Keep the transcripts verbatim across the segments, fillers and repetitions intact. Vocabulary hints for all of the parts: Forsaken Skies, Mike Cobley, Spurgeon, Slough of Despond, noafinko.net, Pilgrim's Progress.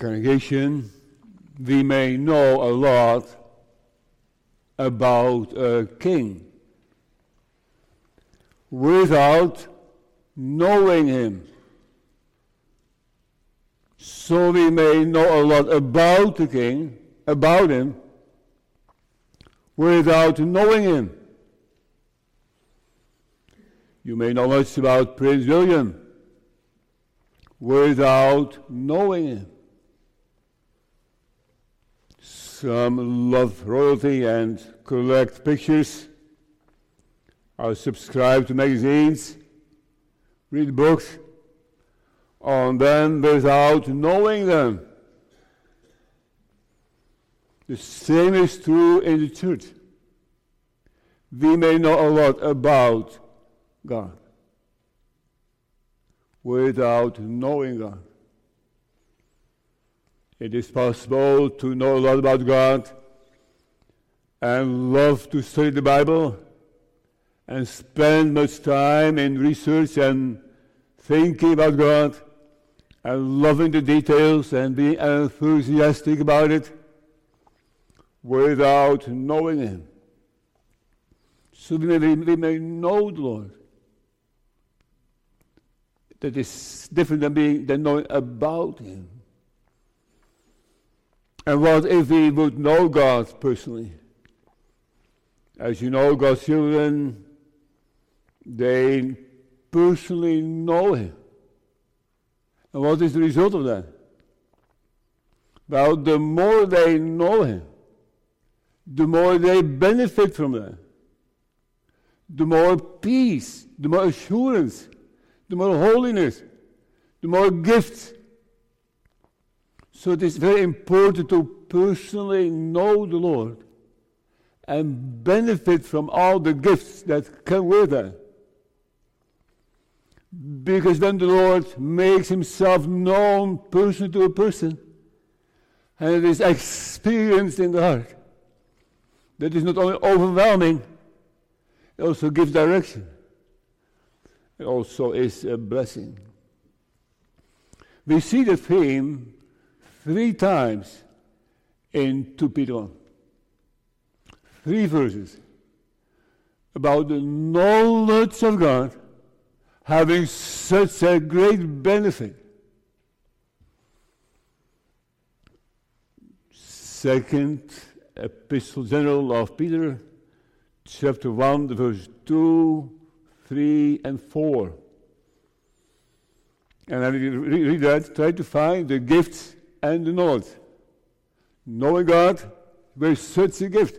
congregation, we may know a lot about a king without knowing him. So we may know a lot about the king, about him, without knowing him. You may know much about Prince William without knowing him. Some love royalty and collect pictures, are subscribed to magazines, read books on them without knowing them. The same is true in the church. We may know a lot about God without knowing God. It is possible to know a lot about God and love to study the Bible and spend much time in research and thinking about God and loving the details and being enthusiastic about it without knowing Him. So we may, we may know the Lord. That is different than being than knowing about Him. And what if we would know God personally? As you know, God's children, they personally know Him. And what is the result of that? Well, the more they know Him, the more they benefit from that. The more peace, the more assurance, the more holiness, the more gifts. So it is very important to personally know the Lord and benefit from all the gifts that come with that. Because then the Lord makes Himself known person to a person, and it is experienced in the heart. That is not only overwhelming, it also gives direction. It also is a blessing. We see the theme three times in two Peter one. Three verses about the knowledge of God having such a great benefit. Second Epistle General of Peter, chapter one, verse two, three, and four. And then you read that, try to find the gifts and the knowledge. Knowing God was such a gift.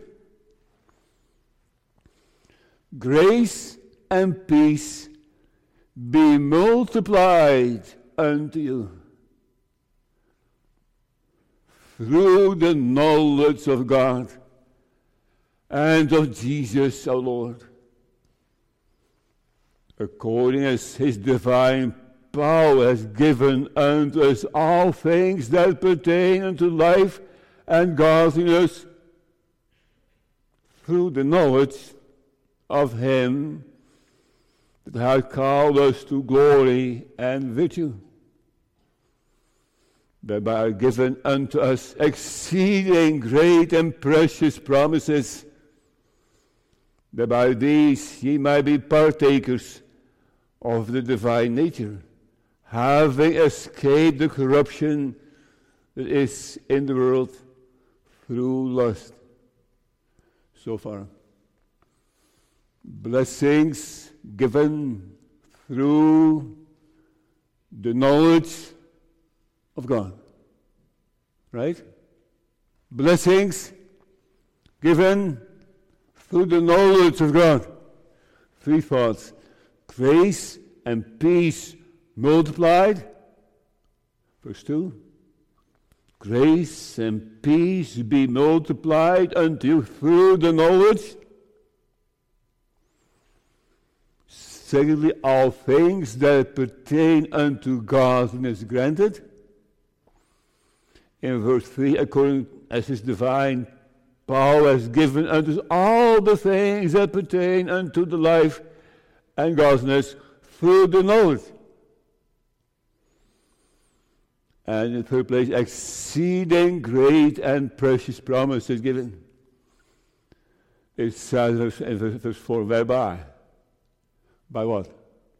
Grace and peace be multiplied unto you through the knowledge of God and of Jesus our Lord, according as His divine power has given unto us all things that pertain unto life and godliness through the knowledge of Him that hath called us to glory and virtue, whereby are given unto us exceeding great and precious promises, that by these ye might be partakers of the divine nature, having escaped the corruption that is in the world through lust. So far. Blessings given through the knowledge of God. Right? Blessings given through the knowledge of God. Three thoughts. Grace and peace multiplied. Verse two. Grace and peace be multiplied unto you through the knowledge. Secondly, all things that pertain unto godliness granted. In verse three, according as His divine power has given unto us all the things that pertain unto the life and godliness through the knowledge. And in the third place, exceeding great and precious promise is given. It says in verse four, whereby? By what?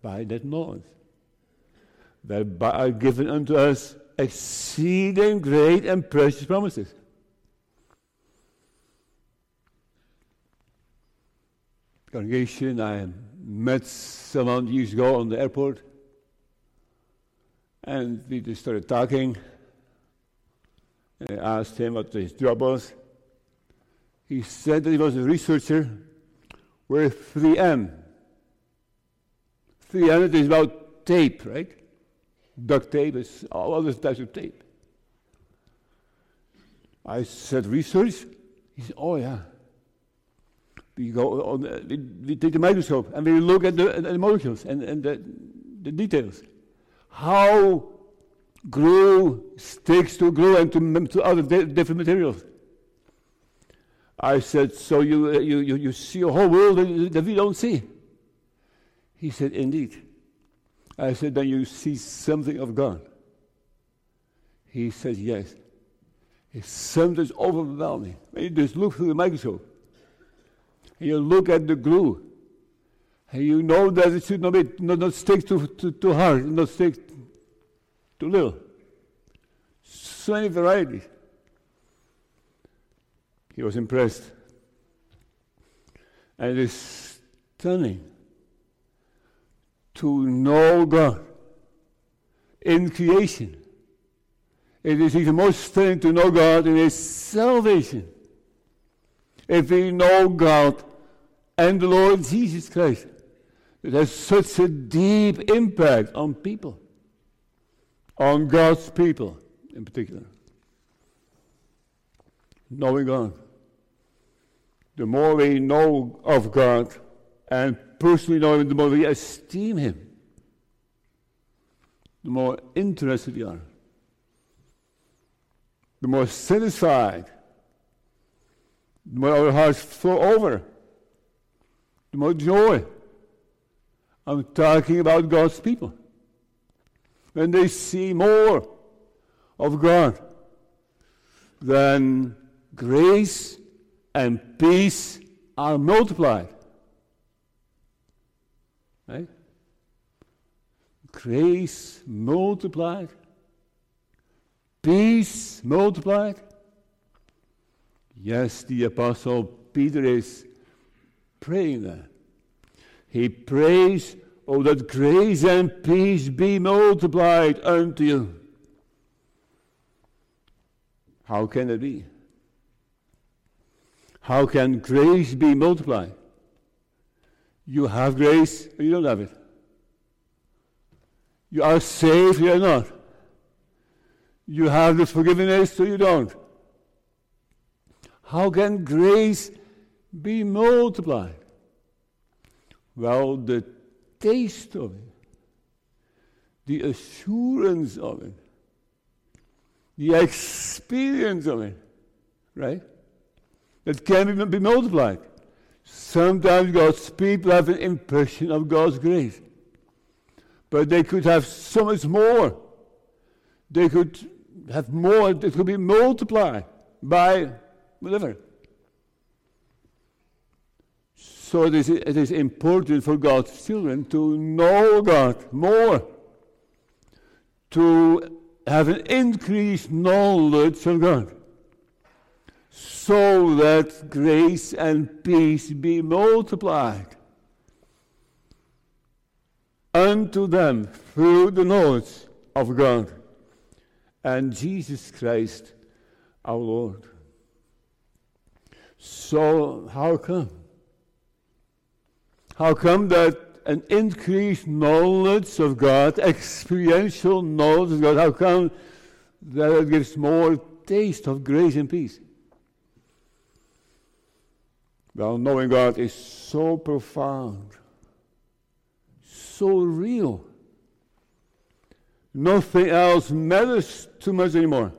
By that knowledge. Thereby are given unto us exceeding great and precious promises. Congregation, I met someone years ago on the airport, and we just started talking. And I asked him what his job was. He said that he was a researcher with three M. three M is about tape, right? Duct tape is all other types of tape. I said, research? He said, oh yeah. We go on, uh, we, we take the microscope and we look at the, at the molecules and, and the, the details. How glue sticks to glue and to, to other di- different materials. I said, so you, uh, you, you, you see a whole world that we don't see. He said, indeed. I said, then you see something of God. He said, yes. It's something overwhelming. When you just look through the microscope, you look at the glue, and you know that it should not be not, not stick too, too, too hard, not stick too little. So many varieties. He was impressed. And it is stunning to know God in creation. It is even more stunning to know God in His salvation. If we know God and the Lord Jesus Christ, it has such a deep impact on people, on God's people in particular. Knowing God. The more we know of God and personally know Him, the more we esteem Him, the more interested we are, the more satisfied, the more our hearts flow over, the more joy. I'm talking about God's people. When they see more of God, then grace and peace are multiplied. Right? Grace multiplied, peace multiplied. Yes, the Apostle Peter is praying that. He prays, oh, that grace and peace be multiplied unto you. How can it be? How can grace be multiplied? You have grace, or you don't have it. You are saved, you are not. You have the forgiveness, or you don't. How can grace be multiplied? Well, the taste of it, the assurance of it, the experience of it, right? That can be multiplied. Sometimes God's people have an impression of God's grace, but they could have so much more. They could have more that could be multiplied by whatever. So it is, it is important for God's children to know God more, to have an increased knowledge of God, so that grace and peace be multiplied unto them through the knowledge of God and Jesus Christ our Lord. So how come? How come that an increased knowledge of God, experiential knowledge of God, how come that it gives more taste of grace and peace? Well, knowing God is so profound, so real. Nothing else matters too much anymore.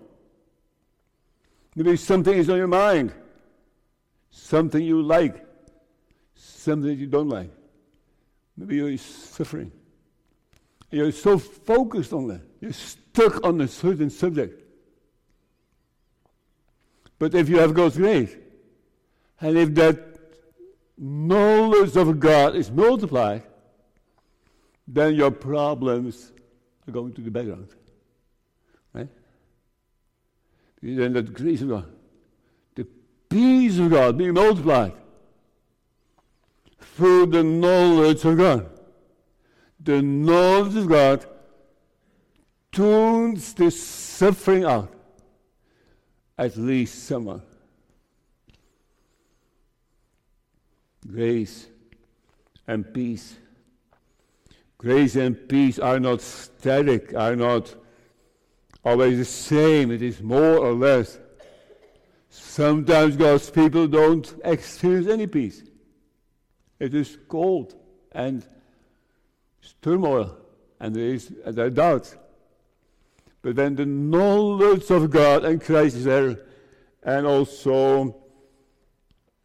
Maybe something is on your mind, something you like, something you don't like. Maybe you're suffering. You're so focused on that. You're stuck on a certain subject. But if you have God's grace, and if that knowledge of God is multiplied, then your problems are going to the background. Right? Then the grace of God, the peace of God being multiplied through the knowledge of God. The knowledge of God tunes the suffering out, at least somewhat. Grace and peace. Grace and peace are not static, are not always the same. It is more or less. Sometimes God's people don't experience any peace. It is cold and turmoil, and there is and there are doubts. But when the knowledge of God and Christ is there, and also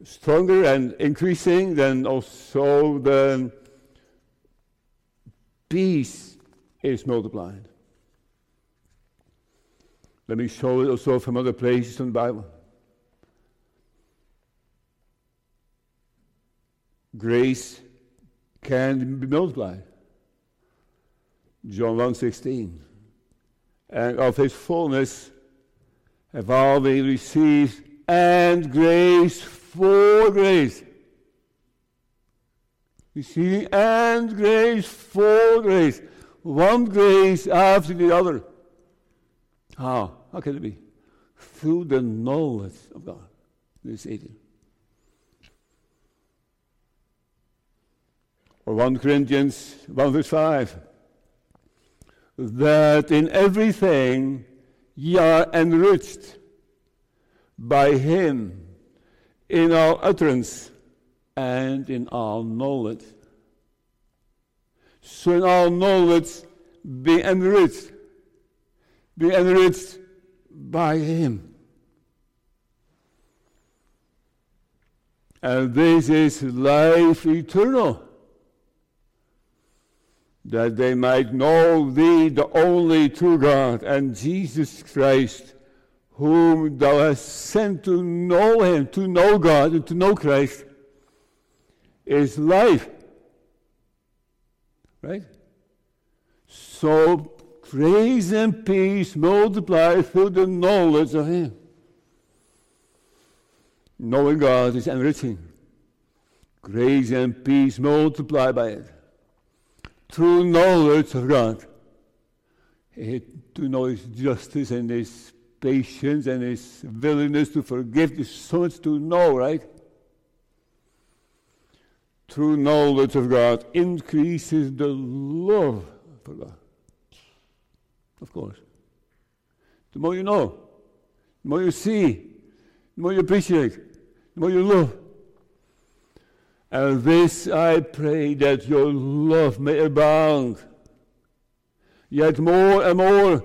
stronger and increasing, then also the peace is multiplied. Let me show it also from other places in the Bible. Grace can be multiplied. John one sixteen. And of his fullness have all we received, and grace for grace. You see, and grace for grace. One grace after the other. How? How can it be? Through the knowledge of God. This eighteen. Or First Corinthians one verse five. That in everything ye are enriched by him in all utterance and in all knowledge. So in all knowledge be enriched. Be enriched by him. And this is life eternal, that they might know thee, the only true God, and Jesus Christ, whom thou hast sent. To know him, to know God, and to know Christ, is life. Right? So, grace and peace multiply through the knowledge of him. Knowing God is enriching. Grace and peace multiply by it. True knowledge of God, it, to know his justice and his patience and his willingness to forgive, there's so much to know, right? True knowledge of God increases the love for God. Of course. The more you know, the more you see, the more you appreciate, the more you love. And this I pray, that your love may abound yet more and more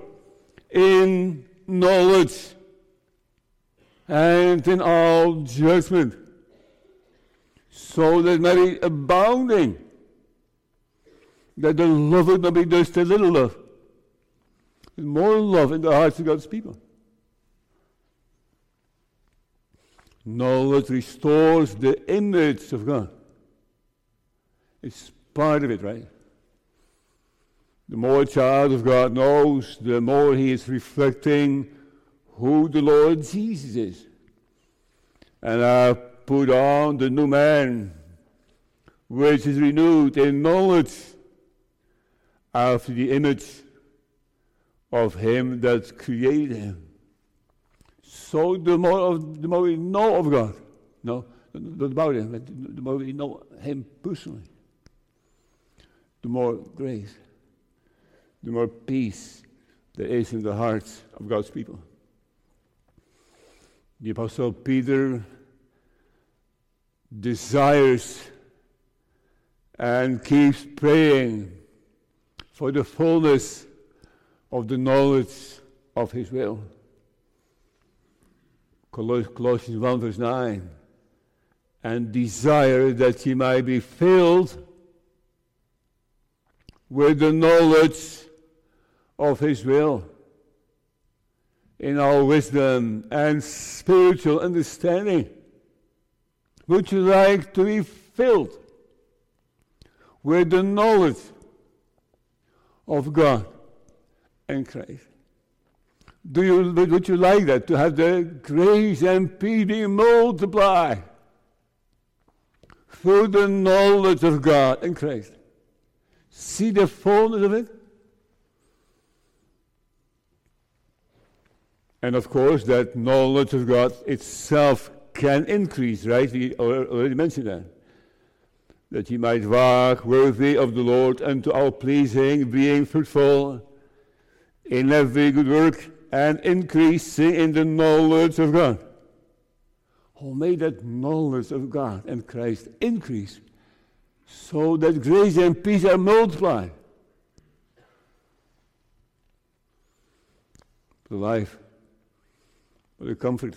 in knowledge and in all judgment, so that it may be abounding, that the love would not be just a little love, but more love in the hearts of God's people. Knowledge restores the image of God. It's part of it, right? The more a child of God knows, the more he is reflecting who the Lord Jesus is. And I put on the new man, which is renewed in knowledge after the image of him that created him. So the more of, the more we know of God, no, not about him, but the more we know him personally, the more grace, the more peace there is in the hearts of God's people. The Apostle Peter desires and keeps praying for the fullness of the knowledge of his will. Colossians one verse nine. And desire that ye might be filled with the knowledge of His will. In all wisdom and spiritual understanding, would you like to be filled with the knowledge of God and Christ? Do you, would you like that, to have the grace and pity multiply through the knowledge of God and Christ? See the fullness of it? And of course, that knowledge of God itself can increase, right? We already mentioned that. That ye might walk worthy of the Lord unto our pleasing, being fruitful in every good work, and increasing in the knowledge of God. Oh, may that knowledge of God and Christ increase, so that grace and peace are multiplied. The life, what a comfort,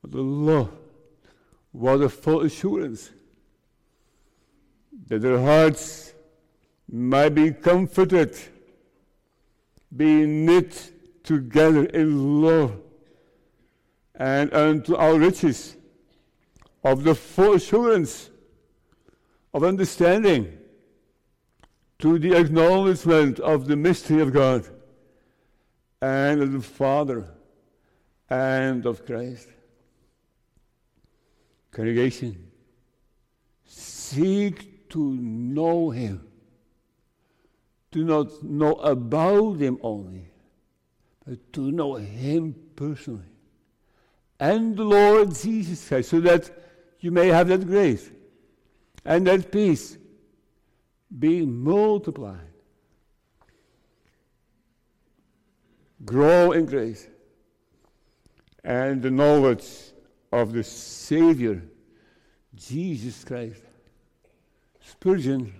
what a love, what a full assurance, that their hearts might be comforted, be knit together in love, and unto our riches of the full assurance of understanding, to the acknowledgement of the mystery of God, and of the Father, and of Christ. Congregation, seek to know Him. Do not know about Him only, but to know Him personally. And the Lord Jesus Christ, so that you may have that grace and that peace be multiplied. Grow in grace and the knowledge of the Savior, Jesus Christ. Spurgeon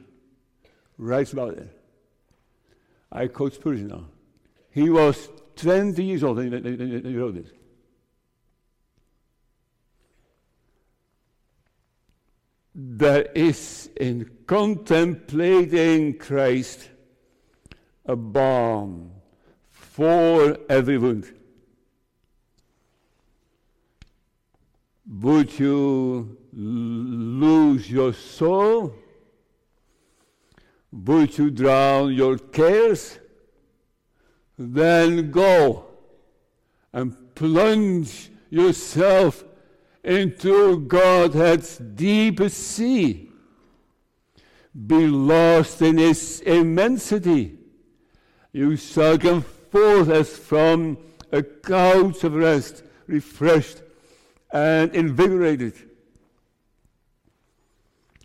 writes about it. I quote Spurgeon now. He was twenty years old when he wrote it. There is in contemplating Christ a balm for every wound. Would you lose your soul? Would you drown your cares? Then go and plunge yourself into Godhead's deepest sea. Be lost in His immensity. You shall come forth as from a couch of rest, refreshed and invigorated.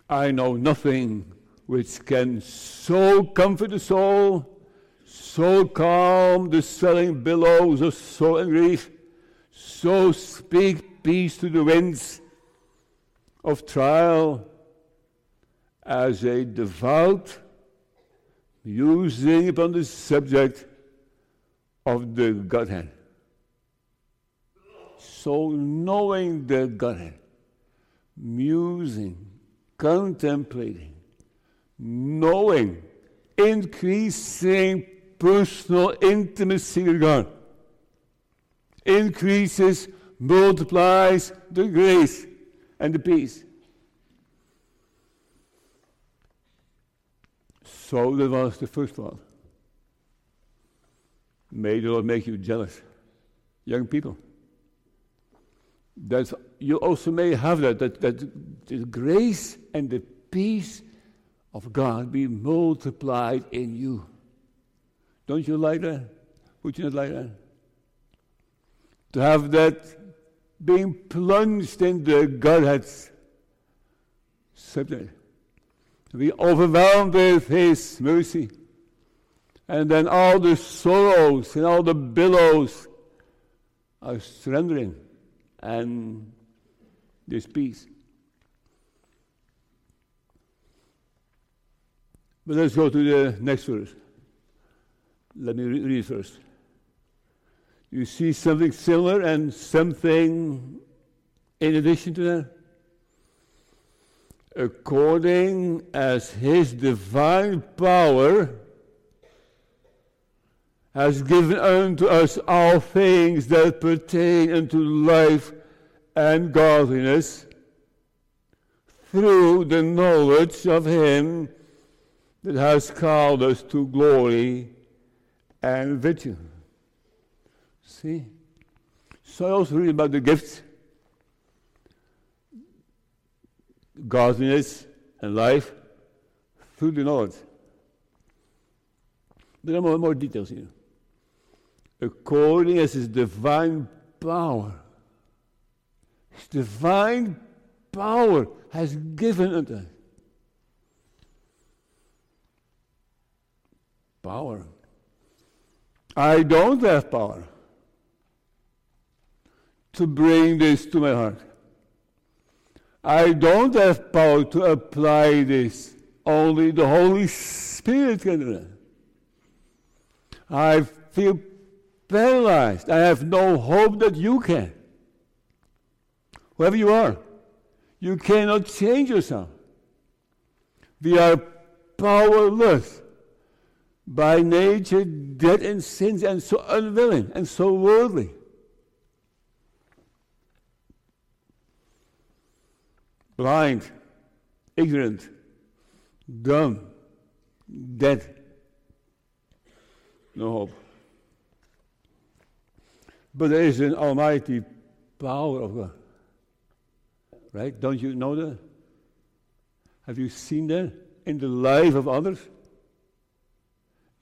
I know nothing which can so comfort the soul, so calm the swelling billows of sorrow and grief, so speak peace to the winds of trial, as a devout musing upon the subject of the Godhead. So knowing the Godhead, musing, contemplating, knowing, increasing personal intimacy with God, increases, multiplies the grace and the peace. So that was the first thought. May the Lord make you jealous, young people. That you also may have that, that, that the grace and the peace of God be multiplied in you. Don't you like that? Would you not like that? To have that being plunged in the Godhead's subject, to be overwhelmed with His mercy, and then all the sorrows and all the billows are surrendering, and there's peace. But let's go to the next verse. Let me read it first. You see something similar and something in addition to that? according as his divine power has given unto us all things that pertain unto life and godliness, through the knowledge of him that has called us to glory and virtue. See? So I also read about the gifts, godliness and life through the knowledge. There are more, more details here. According as his divine power, his divine power has given unto us. Power. I don't have power to bring this to my heart. I don't have power to apply this. Only the Holy Spirit can do that. I feel paralyzed. I have no hope that you can. Whoever you are, you cannot change yourself. We are powerless, by nature dead in sins, and so unwilling and so worldly. Blind, ignorant, dumb, dead. No hope. But there is an almighty power of God. Right? Don't you know that? Have you seen that in the life of others?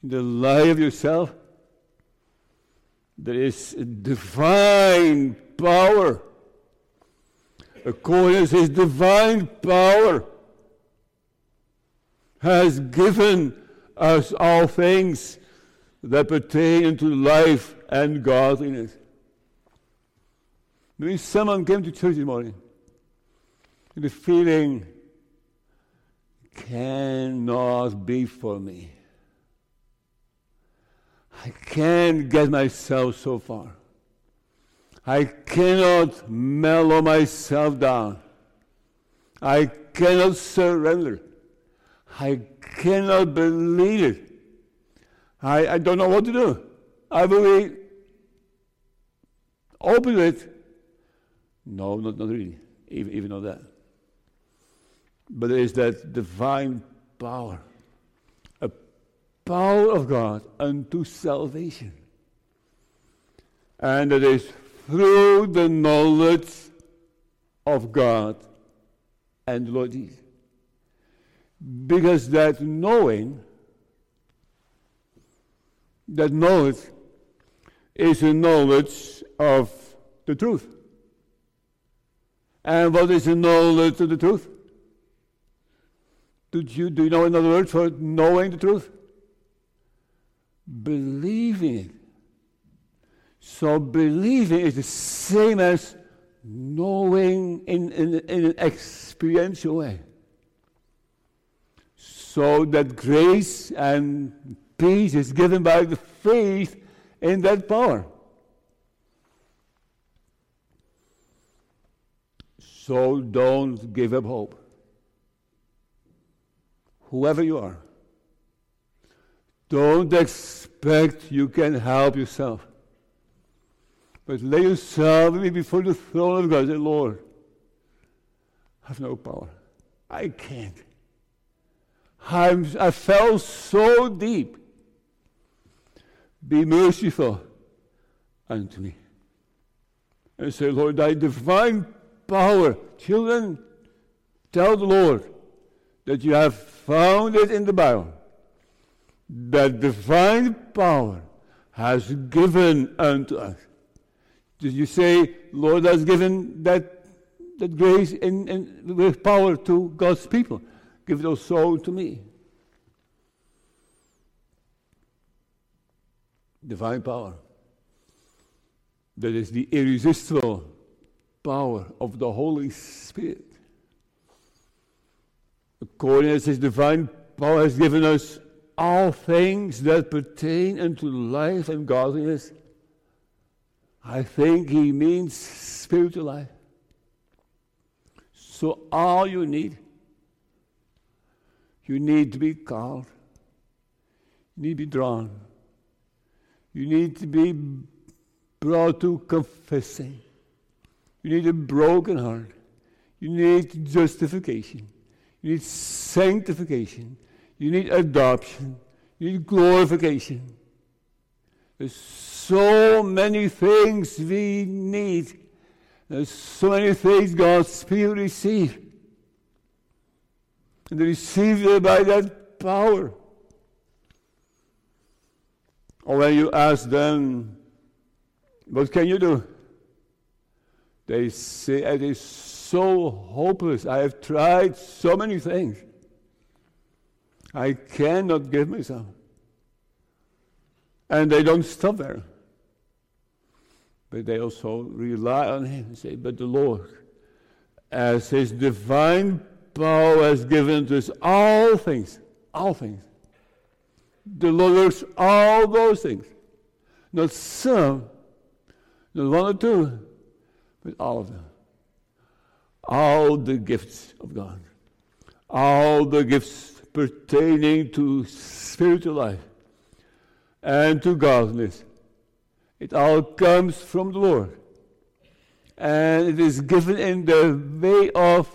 In the life of yourself? There is a divine power. According as his divine power has given us all things that pertain unto life and godliness. Maybe someone came to church this morning with the feeling, cannot be for me. I can't get myself so far. I cannot mellow myself down. I cannot surrender. I cannot believe it. I, I don't know what to do. I will be open to it. No, not, not really, even, even on that. But there is that divine power, a power of God unto salvation. And it is through the knowledge of God and the Lord Jesus. Because that knowing, that knowledge is a knowledge of the truth. And what is the knowledge of the truth? Did you, do you know another word for knowing the truth? Believing it. So believing is the same as knowing in, in, in an experiential way. So that grace and peace is given by the faith in that power. So don't give up hope. Whoever you are, don't expect you can help yourself. But lay yourself before the throne of God and say, Lord, I have no power. I can't. I'm, I fell so deep. Be merciful unto me. And say, Lord, thy divine power. Children, tell the Lord that you have found it in the Bible. That divine power has given unto us. Did you say, Lord has given that, that grace in, in, with power to God's people? Give it also to me. Divine power. That is the irresistible power of the Holy Spirit. According as his divine power has given us all things that pertain unto life and godliness, I think he means spiritual life. So all you need You need to be called. You need to be drawn. You need to be brought to confessing. You need a broken heart. You need justification. You need sanctification. You need adoption. You need glorification. There's so many things we need. There's so many things God's people receive. And they receive it by that power. Or when you ask them, what can you do? They say, it is so hopeless. I have tried so many things. I cannot give myself. And they don't stop there. But they also rely on Him and say, but the Lord, as His divine power has given to us all things, all things. The Lord works all those things. Not some, not one or two, but all of them. All the gifts of God. All the gifts pertaining to spiritual life and to godliness. It all comes from the Lord. And it is given in the way of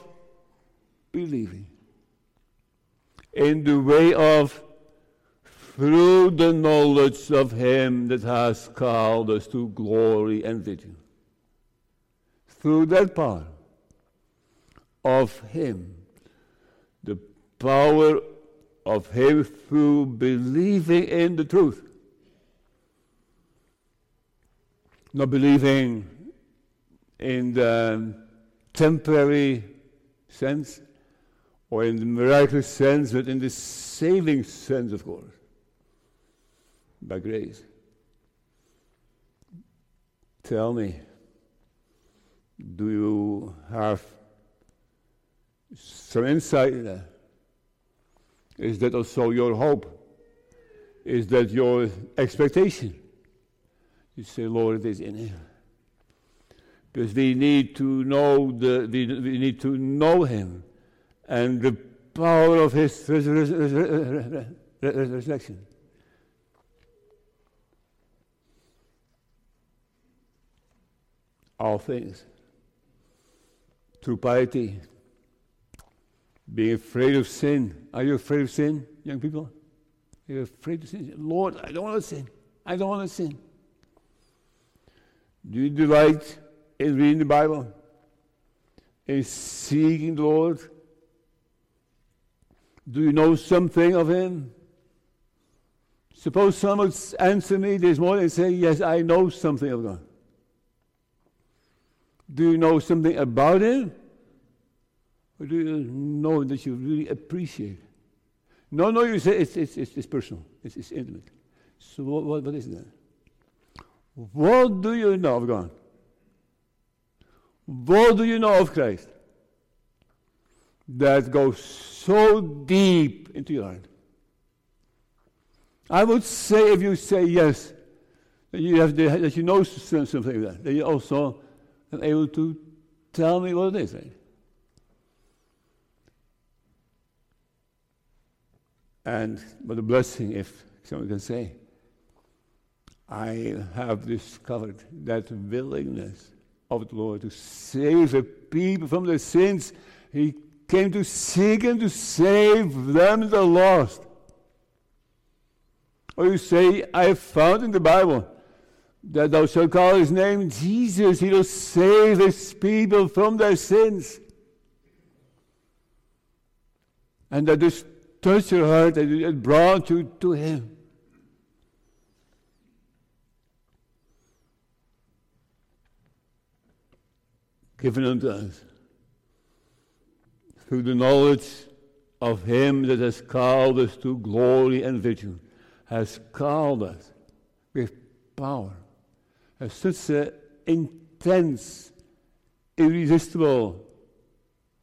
believing. In the way of through the knowledge of Him that has called us to glory and virtue. Through that power of Him, the power of Him through believing in the truth. Not believing in the temporary sense or in the miraculous sense, but in the saving sense, of course. By grace. Tell me, do you have some insight in that? Is that also your hope? Is that your expectation? You say, Lord, it is in Him. Because we need to know the we, we need to know Him and the power of His resurrection. Res- res- res- res- All things, through piety, being afraid of sin. Are you afraid of sin, young people? Are you afraid of sin? Lord, I don't want to sin. I don't want to sin. Do you delight in reading the Bible? In seeking the Lord? Do you know something of Him? Suppose someone would answer me this morning and say, yes, I know something of God. Do you know something about Him? Or do you know that you really appreciate? No, no, you say it's it's it's, it's personal. It's, it's intimate. So what, what, what is that? What do you know of God? What do you know of Christ? That goes so deep into your heart. I would say if you say yes, that you have the, that you know something like that. That you also and able to tell me what it is, right? And what a blessing if someone can say, I have discovered that willingness of the Lord to save the people from their sins. He came to seek and to save them that are lost. Or you say, I found in the Bible that thou shalt call His name Jesus. He will save His people from their sins. And that just touched your heart and it brought you to Him. Given unto us through the knowledge of Him that has called us to glory and virtue, has called us with power. Has such an intense, irresistible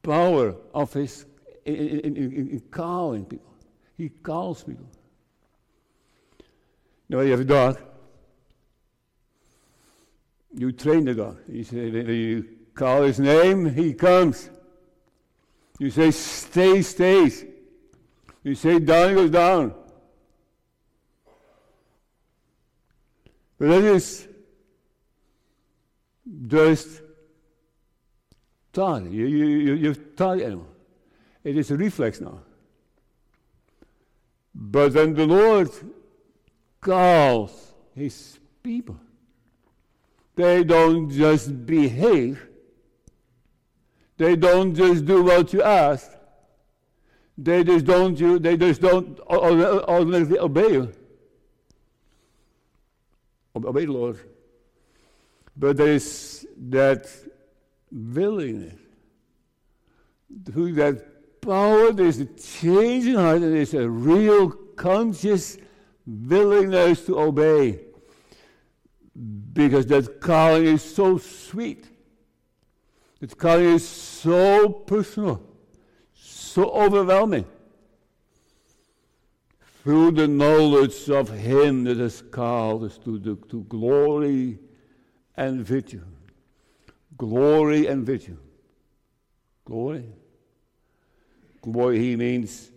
power of His in, in, in, in calling people. He calls people. You know, you have a dog. You train the dog. You say, you call his name, he comes. You say, stay, stays. You say down, it goes down. But that is just thought. You, you, you, you've thought animal. It is a reflex now. But then the Lord calls his people. They don't just behave. They don't just do what you ask. They just don't you. They just don't automatically obey you. Obey the Lord. But there is that willingness, through that power, there is a change in heart, and there is a real conscious willingness to obey. Because that calling is so sweet. That calling is so personal. So overwhelming, through the knowledge of Him that has called us to, the, to glory and virtue. Glory and virtue. Glory. Glory, He means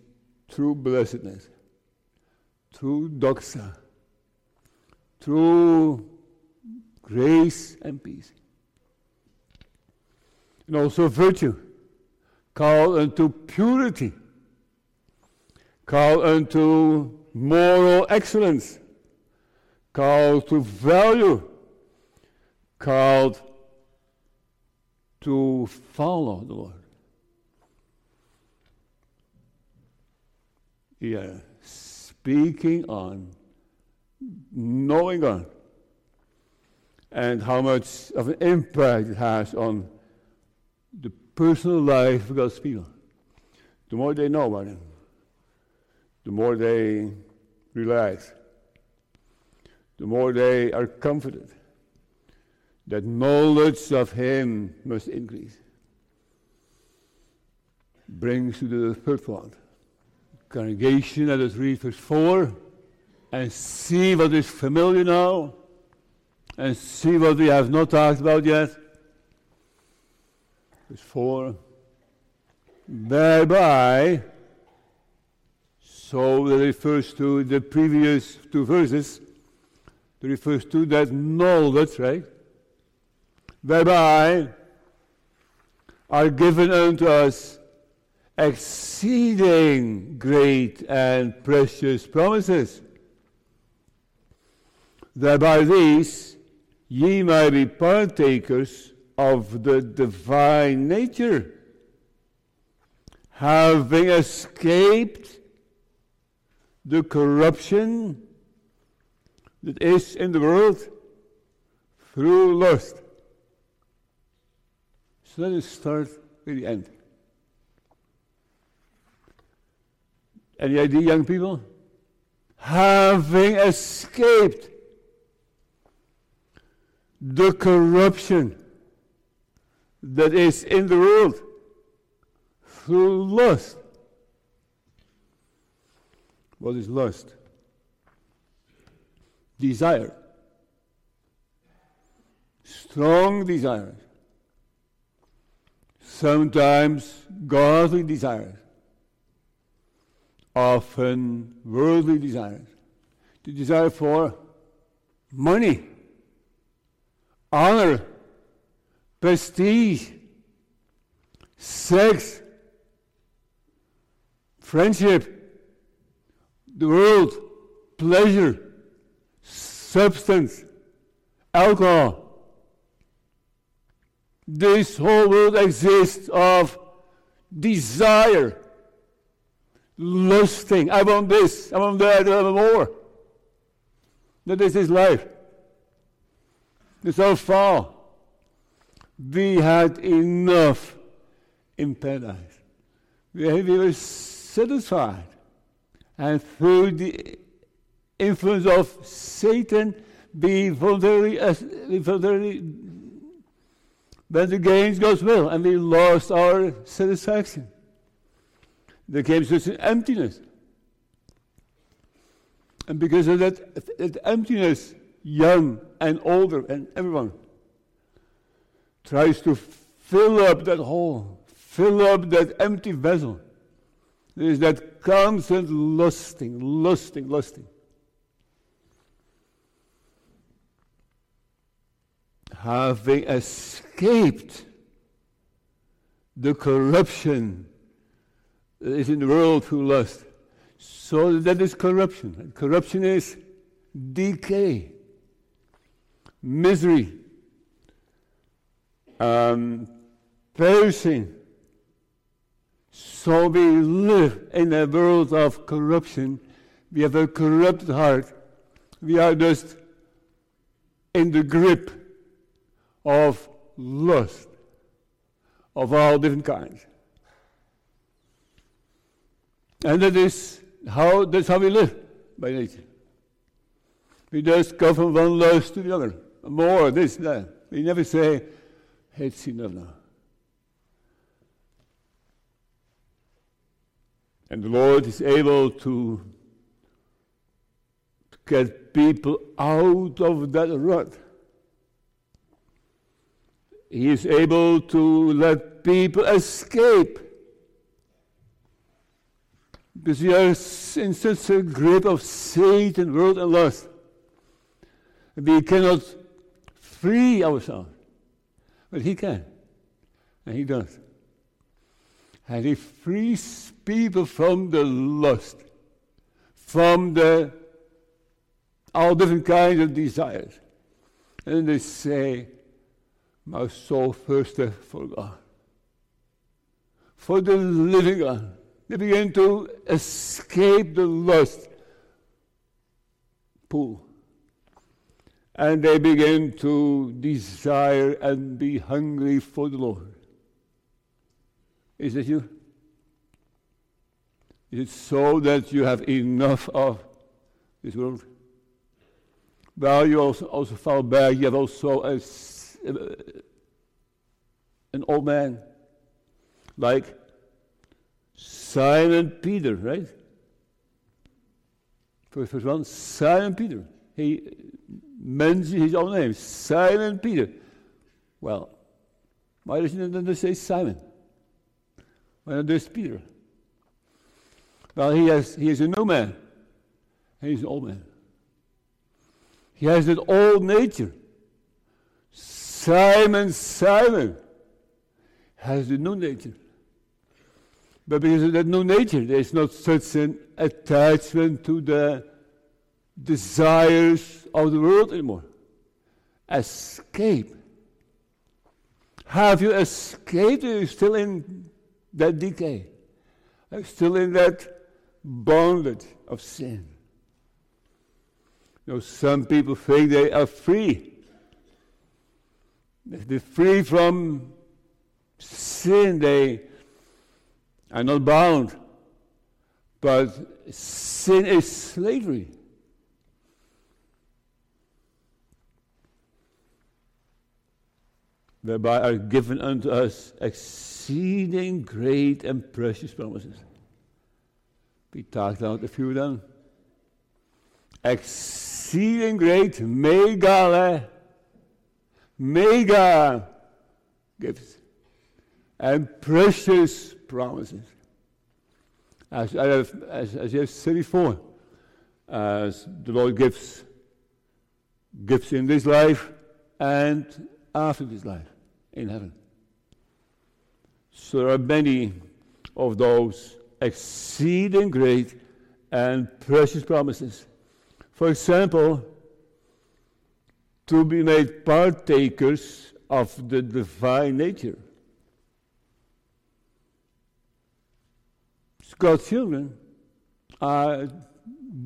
true blessedness, true doxa, true grace and peace. And also virtue. Called unto purity, called unto moral excellence, called to value, called to follow the Lord. Yeah, speaking on, knowing on, and how much of an impact it has on the personal life of God's people. The more they know about Him, the more they relax, the more they are comforted. That knowledge of Him must increase. Brings to the third point. Congregation, let us read verse four and see what is familiar now and see what we have not talked about yet. Verse four, thereby, so that refers to the previous two verses, that refers to that knowledge, right? Thereby are given unto us exceeding great and precious promises, that by these ye may be partakers of the divine nature, having escaped the corruption that is in the world through lust. So let us start with the end. Any idea, young people? Having escaped the corruption that is in the world through lust. What is lust? Desire. Strong desires. Sometimes godly desires. Often worldly desires. The desire for money, honor, prestige, sex, friendship, the world, pleasure, substance, alcohol. This whole world exists of desire, lusting. I want this, I want that, I want more. That is his life. It's our fall. We had enough in paradise. We were satisfied. And through the influence of Satan, we voluntarily, we voluntarily went against God's will, and we lost our satisfaction. There came such an emptiness. And because of that, that emptiness, young and older and everyone tries to fill up that hole, fill up that empty vessel There is that constant lusting, lusting, lusting. Having escaped the corruption that is in the world through lust. So that is corruption. And corruption is decay, misery, um, perishing. So we live in a world of corruption. We have a corrupt heart. We are just in the grip of lust of all different kinds. And that is how, that's how we live by nature. We just go from one lust to the other. More, this, that. We never say, it's enough now. And the Lord is able to, to get people out of that rut. He is able to let people escape. Because we are in such a grip of Satan, world, and lust. We cannot free ourselves. But He can. And He does. And He frees people from the lust, from the all different kinds of desires. And they say, my soul thirsteth for God, for the living God. They begin to escape the lust pool. And they begin to desire and be hungry for the Lord. Is that you? Is it so that you have enough of this world? Well, you also, also fall back. You have also a an old man like Simon Peter, right? First, first one, Simon Peter. He mentions his own name, Simon Peter. Well, why doesn't it say Simon? Why not just Peter? Well, he has he is a new man. He is an old man. He has that old nature. Simon, Simon has the new nature. But because of that new nature, there is not such an attachment to the desires of the world anymore. Escape. Have you escaped? Are you still in that decay? Are you still in that bondage of sin? You know, some people think they are free. They're free from sin. They are not bound. But sin is slavery. Whereby are given unto us exceeding great and precious promises. We talked out a few of them. Exceeding great, megale. Mega gifts and precious promises. As I have, as, as I have said before, as the Lord gives gifts in this life and after this life in heaven. So there are many of those exceeding great and precious promises. For example, to be made partakers of the divine nature. God's children are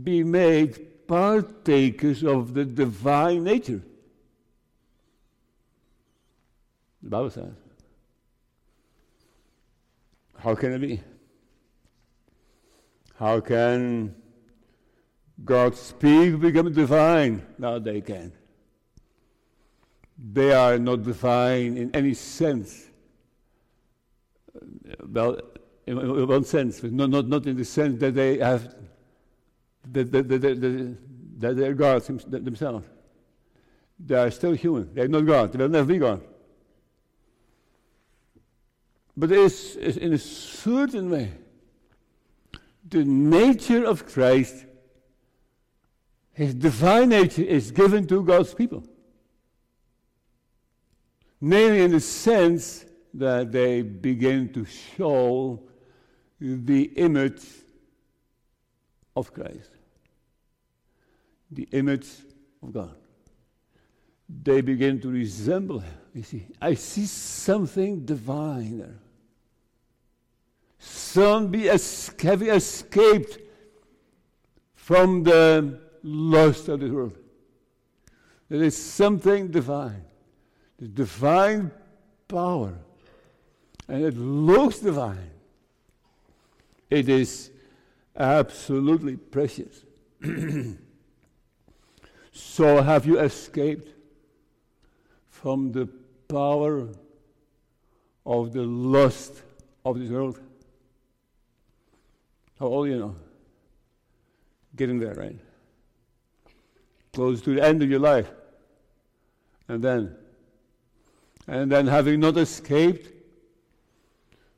be made partakers of the divine nature. The Bible says. How can it be? How can God's people become divine? Now they can. They are not divine in any sense. Well, in one sense, but not, not, not in the sense that they have, that, that, that, that, that they are gods themselves. They are still human. They are not God. They will never be God. But it is, is in a certain way the nature of Christ, his divine nature, is given to God's people. Namely, in the sense that they begin to show the image of Christ, the image of God. They begin to resemble him. You see, I see something divine there. Some be es- have escaped from the lust of this world. There is something divine, the divine power, and it looks divine. It is absolutely precious. So have you escaped from the power of the lust of this world? How old you know? Getting there, right? Close to the end of your life. And then, and then having not escaped,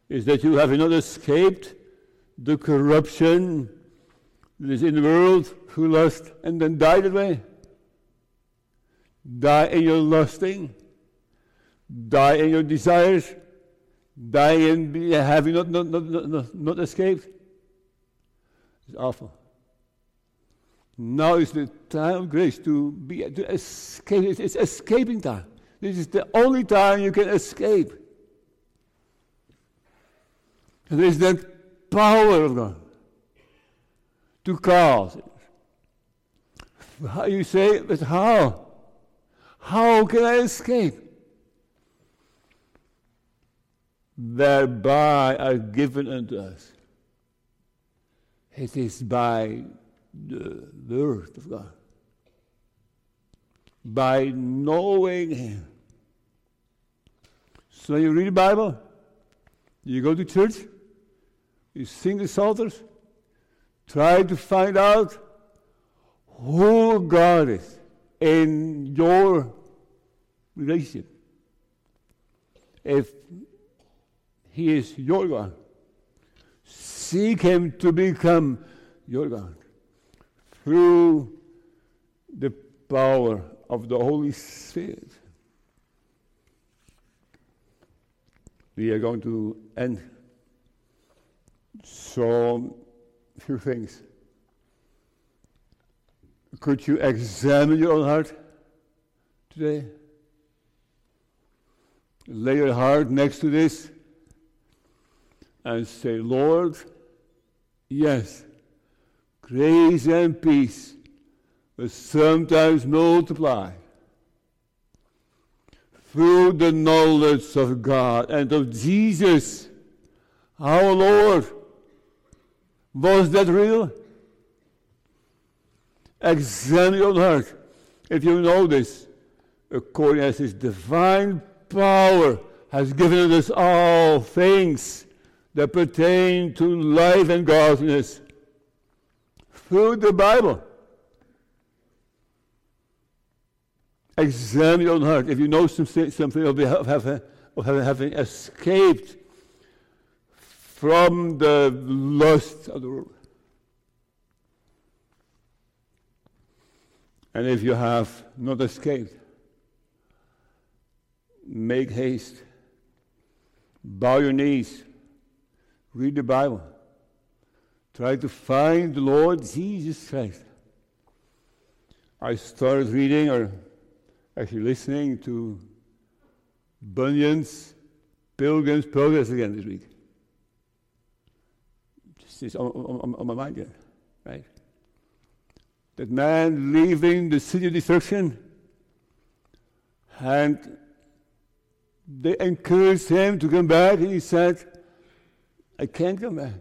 is that you have not escaped the corruption that is in the world through lust, and then die that way. Die in your lusting, die in your desires, die in be, having not not, not, not not escaped. It's awful. Now is the time of grace to be to escape. It's, it's escaping time. This is the only time you can escape. And there is that power of God to cause it. You say, but how? How can I escape? Thereby are given unto us. It is by the word of God. By knowing him. So you read the Bible, you go to church, you sing the psalters, try to find out who God is in your relationship. If he is your God, seek him to become your God through the power of the Holy Spirit. We are going to end. So, a few things. Could you examine your own heart today? Lay your heart next to this and say, Lord, yes, grace and peace will sometimes multiply through the knowledge of God and of Jesus, our Lord. Was that real? Examine your heart. If you know this, according as his divine power has given us all things that pertain to life and godliness through the Bible. Examine your heart. If you know something, something of, having, of having escaped from the lust of the world. And if you have not escaped, make haste, bow your knees, read the Bible, try to find the Lord Jesus Christ. I started reading, or actually listening to Bunyan's Pilgrim's Progress again this week. Just is on, on, on my mind here, right? That man leaving the city of destruction, and they encouraged him to come back, and he said, I can't come back.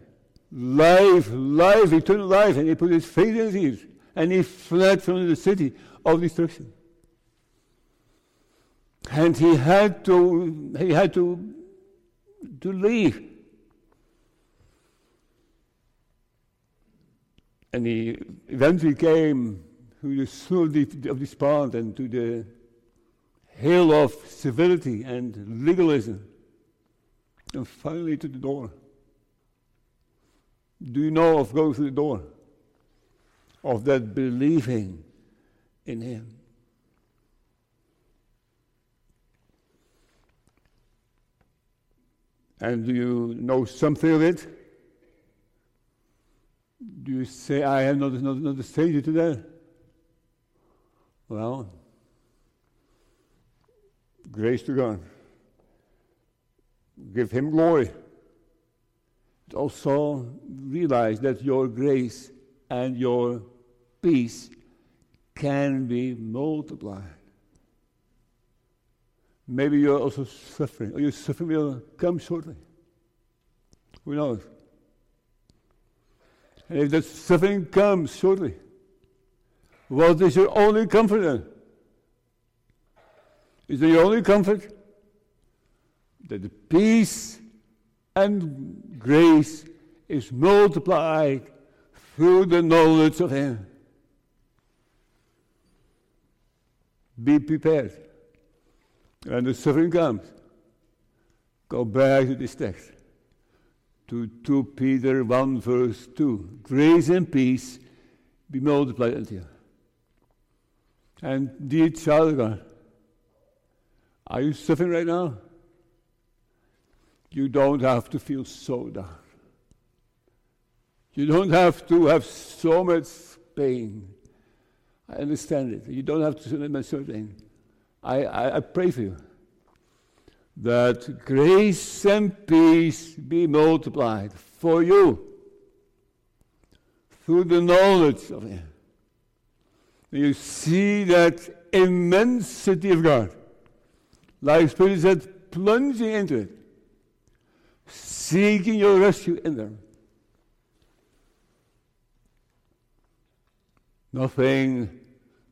Life, life, eternal life, and he put his faith in his ears, and he fled from the city of destruction. And he had to, he had to, to leave. And he eventually came to the Slough of Despond and to the hill of civility and legalism, and finally to the door. Do you know of going through the door? Of that believing in Him. And do you know something of it? Do you say, I am not, not, not a stranger to that? Well, grace to God. Give Him glory. But also realize that your grace and your peace can be multiplied. Maybe you're also suffering, or your suffering will come shortly. Who knows? And if that suffering comes shortly, what is your only comfort then? Is there your only comfort? That the peace and grace is multiplied through the knowledge of Him. Be prepared. When the suffering comes, go back to this text, to two Peter one verse two. Grace and peace be multiplied unto you. And dear child of God, are you suffering right now? You don't have to feel so down. You don't have to have so much pain. I understand it. You don't have to so much pain. I, I, I pray for you that grace and peace be multiplied for you through the knowledge of Him. You see that immensity of God, like Spurgeon said, plunging into it, seeking your rescue in them. Nothing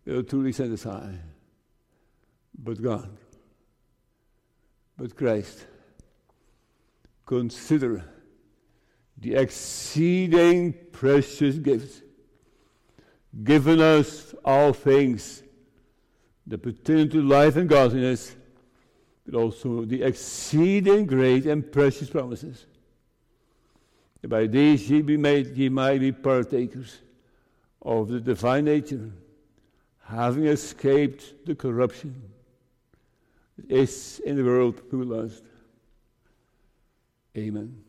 will truly satisfy but God, but Christ. Consider the exceeding precious gifts given us, all things that pertain to life and godliness, but also the exceeding great and precious promises, that by these ye be made, ye might be partakers of the divine nature, having escaped the corruption that is in the world through lust. Amen.